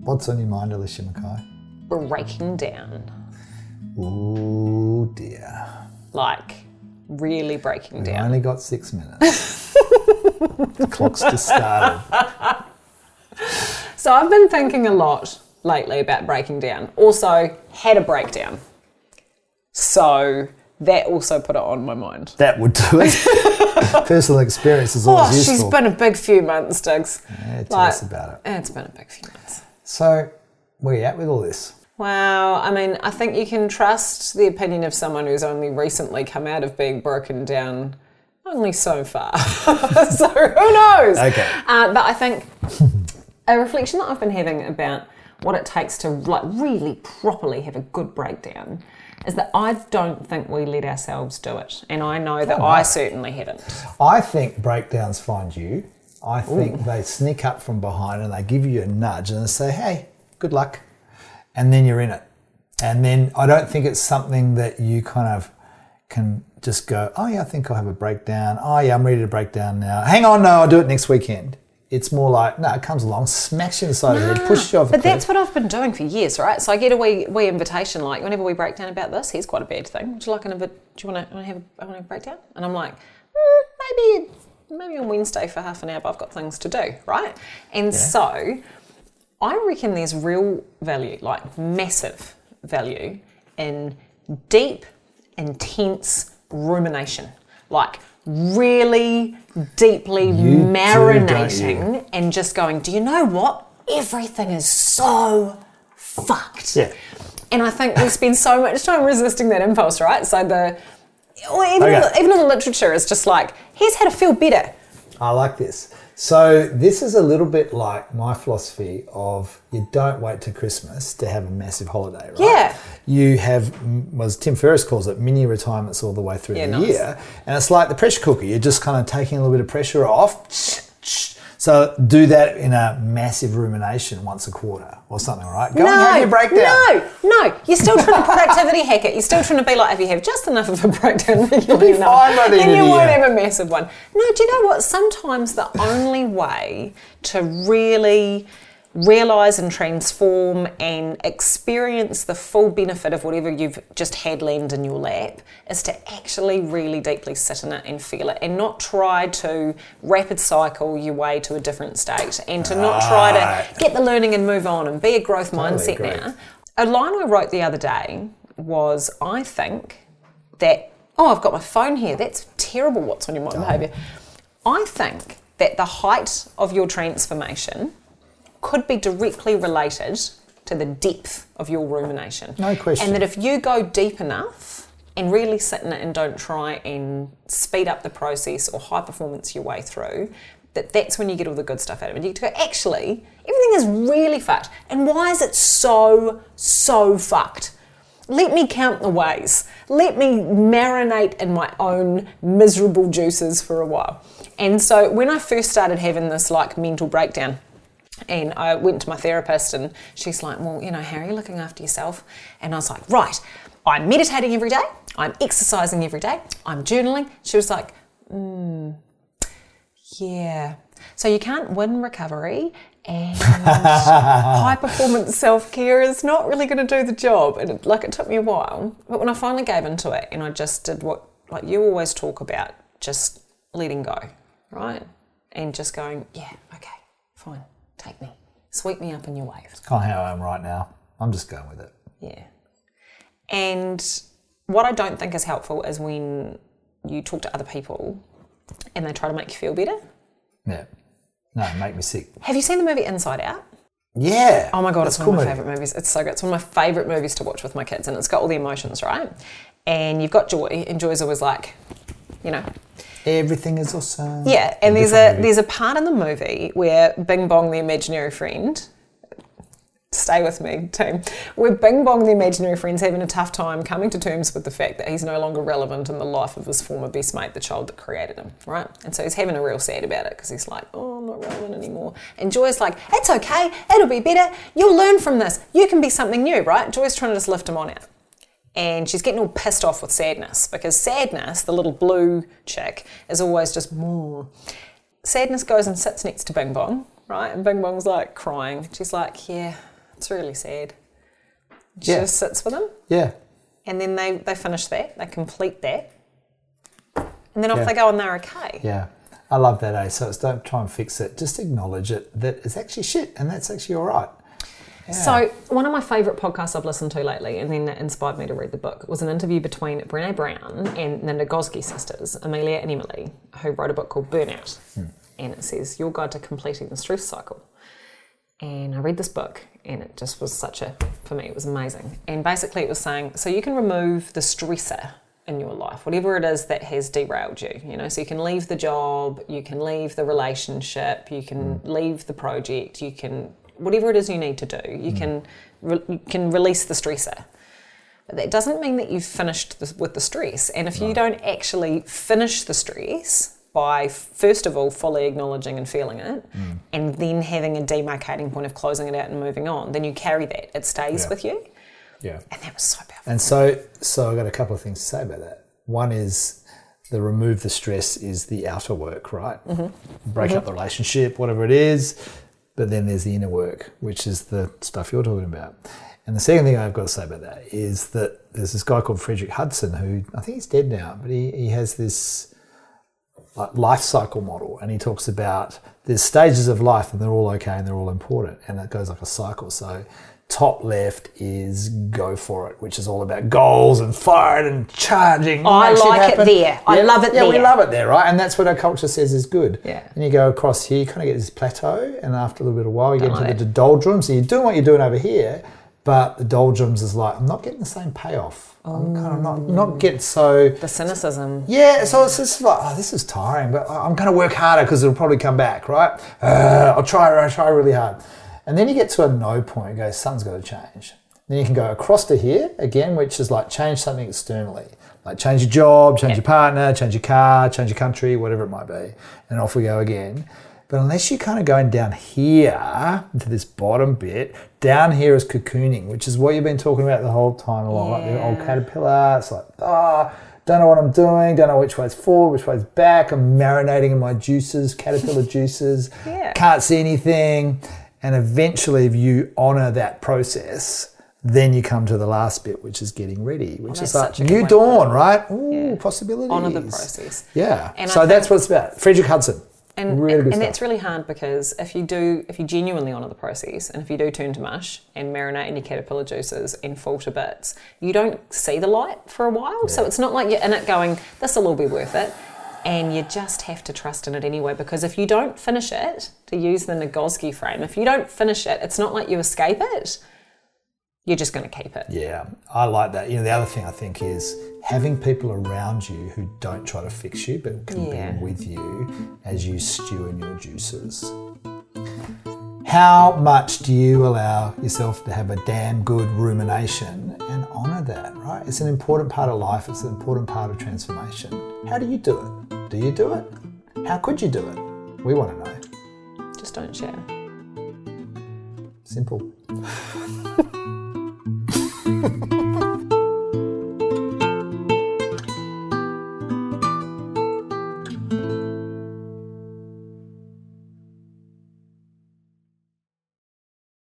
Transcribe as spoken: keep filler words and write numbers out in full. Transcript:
What's on your mind, Alicia Mackay? Breaking down. Ooh, dear. Like, really breaking We've down. I only got six minutes. The clock's just started. So I've been thinking a lot lately about breaking down. Also, had a breakdown. So that also put it on my mind. That would do it. Personal experience is always oh, useful. She's been a big few months, Diggs. Yeah, tell like, us about it. It's been a big few months. So where are you at with all this? Wow, I mean, I think you can trust the opinion of someone who's only recently come out of being broken down only so far. So who knows? Okay. Uh, but I think a reflection that I've been having about what it takes to like really properly have a good breakdown is that I don't think we let ourselves do it. And I know that oh, no. I certainly haven't. I think breakdowns find you. I think Ooh. They sneak up from behind and they give you a nudge and they say, hey, good luck. And then you're in it. And then I don't think it's something that you kind of can just go, oh, yeah, I think I'll have a breakdown. Oh, yeah, I'm ready to break down now. Hang on, no, I'll do it next weekend. It's more like, no, it comes along, smacks you in the side no, of the head, pushes you off the cliff. But that's what I've been doing for years, right? So I get a wee, wee invitation, like, whenever we break down about this, here's quite a bad thing. Would you like an invitation? Do you want to have a, a breakdown? And I'm like, mm, maybe maybe on Wednesday for half an hour, but I've got things to do, right? And yeah. so I reckon there's real value, like massive value, in deep, intense rumination. Like, really deeply you marinating do, and just going, do you know what? Everything is so fucked. Yeah. And I think we spend so much time resisting that impulse, right? So the, or even, okay. the, even in the literature, it's just like, here's how to feel better. I like this. So this is a little bit like my philosophy of you don't wait till Christmas to have a massive holiday, right? Yeah. You have, as Tim Ferriss calls it, mini retirements all the way through yeah, the nice. year. And it's like the pressure cooker. You're just kind of taking a little bit of pressure off. So do that in a massive rumination once a quarter or something, right? Go no, and have your breakdown. No, no. You're still trying to productivity hack it. You're still trying to be like, if you have just enough of a breakdown, then you'll be fine by the end of the year. Then you won't have a massive one. No, do you know what? Sometimes the only way to really realise and transform and experience the full benefit of whatever you've just had land in your lap is to actually really deeply sit in it and feel it and not try to rapid cycle your way to a different state and to not try to get the learning and move on and be a growth mindset totally now. A line I wrote the other day was, I think that, oh, I've got my phone here. That's terrible. What's on your mind behaviour? I think that the height of your transformation could be directly related to the depth of your rumination. No question. And that if you go deep enough and really sit in it and don't try and speed up the process or high performance your way through, that that's when you get all the good stuff out of it. You go, actually, everything is really fucked. And why is it so, so fucked? Let me count the ways. Let me marinate in my own miserable juices for a while. And so when I first started having this like mental breakdown, and I went to my therapist and she's like, well, you know, how are you looking after yourself? And I was like, right, I'm meditating every day. I'm exercising every day. I'm journaling. She was like, mm, yeah. So you can't win recovery and high performance self-care is not really going to do the job. And it, like it took me a while. But when I finally gave into it and I just did what like you always talk about, just letting go, right? And just going, yeah, okay, fine. Take me. Sweep me up in your wave. It's kind of how I am right now. I'm just going with it. Yeah. And what I don't think is helpful is when you talk to other people and they try to make you feel better. Yeah. No, make me sick. Have you seen the movie Inside Out? Yeah. Oh my God, it's one cool of my movie. favourite movies. It's so good. It's one of my favourite movies to watch with my kids and it's got all the emotions, right? And you've got Joy and Joy's always like, you know, everything is awesome. Yeah, and there's a movie. there's a part in the movie where Bing Bong the imaginary friend, stay with me team, where Bing Bong the imaginary friend's having a tough time coming to terms with the fact that he's no longer relevant in the life of his former best mate, the child that created him, right? And so he's having a real sad about it because he's like, oh, I'm not relevant anymore. And Joy's like, it's okay, it'll be better, you'll learn from this, you can be something new, right? Joy's trying to just lift him on out. And she's getting all pissed off with Sadness because Sadness, the little blue chick, is always just more. Sadness goes and sits next to Bing Bong, right? And Bing Bong's like crying. She's like, yeah, It's really sad. She yeah. just sits with them. Yeah. And then they, they finish that. They complete that. And then off yeah. they go and they're okay. Yeah. I love that, eh? So it's don't try and fix it. Just acknowledge it, that it's actually shit and that's actually all right. Yeah. So one of my favourite podcasts I've listened to lately, and then it inspired me to read the book, was an interview between Brené Brown and the Nagoski sisters, Amelia and Emily, who wrote a book called Burnout. Hmm. And it says, Your Guide to Completing the Stress Cycle. And I read this book and it just was such a, for me, it was amazing. And basically it was saying, so you can remove the stressor in your life, whatever it is that has derailed you, you know, so you can leave the job, you can leave the relationship, you can mm. leave the project, you can, whatever it is you need to do, you mm. can re- you can release the stressor. But that doesn't mean that you've finished the, with the stress. And if right. you don't actually finish the stress by, first of all, fully acknowledging and feeling it, mm. and then having a demarcating point of closing it out and moving on, then you carry that. It stays yeah. with you. Yeah. And that was so powerful. And so so I've got a couple of things to say about that. One is the remove the stress is the outer work, right? Mm-hmm. Break mm-hmm. up the relationship, whatever it is. But then there's the inner work, which is the stuff you're talking about. And the second thing I've got to say about that is that there's this guy called Frederick Hudson who, I think he's dead now, but he, he has this life cycle model, and he talks about there's stages of life and they're all okay and they're all important, and it goes like a cycle. So top left is go for it, which is all about goals and fire and charging. Oh, I like it, it there. Yeah. I love it yeah, there. Yeah, we love it there, right? And that's what our culture says is good. Yeah. And you go across here, you kind of get this plateau, and after a little bit of while, you Don't get into like the doldrums. So you're doing what you're doing over here, but the doldrums is like, I'm not getting the same payoff. Oh. I'm kind of not, not getting so... The cynicism. Yeah, so it's just like, oh, this is tiring, but I'm going to work harder because it'll probably come back, right? Uh, I'll try, I'll try really hard. And then you get to a no point and go, something's got to change. Then you can go across to here again, which is like change something externally. Like change your job, change yeah. your partner, change your car, change your country, whatever it might be. And off we go again. But unless you're kind of going down here to this bottom bit, down here is cocooning, which is what you've been talking about the whole time along. Yeah. Like the old caterpillar, it's like, ah, oh, don't know what I'm doing, don't know which way's forward, which way's back. I'm marinating in my juices, caterpillar juices, yeah. can't see anything. And eventually if you honour that process, then you come to the last bit, which is getting ready, which oh, is like new dawn, point. Right? Ooh, yeah. possibilities. Honour the process. Yeah. And so that's what it's about. Frederick Hudson. And, really and, and that's really hard because if you do, if you genuinely honour the process, and if you do turn to mush and marinate in your caterpillar juices and fall to bits, you don't see the light for a while. Yeah. So it's not like you're in it going, this will all be worth it. And you just have to trust in it anyway, because if you don't finish it, to use the Nagoski frame, if you don't finish it, it's not like you escape it. You're just going to keep it. Yeah, I like that. You know, the other thing I think is having people around you who don't try to fix you but can yeah. be with you as you stew in your juices. How much do you allow yourself to have a damn good rumination and honour that, right? It's an important part of life. It's an important part of transformation. How do you do it? Do you do it? How could you do it? We want to know. Just don't share. Simple.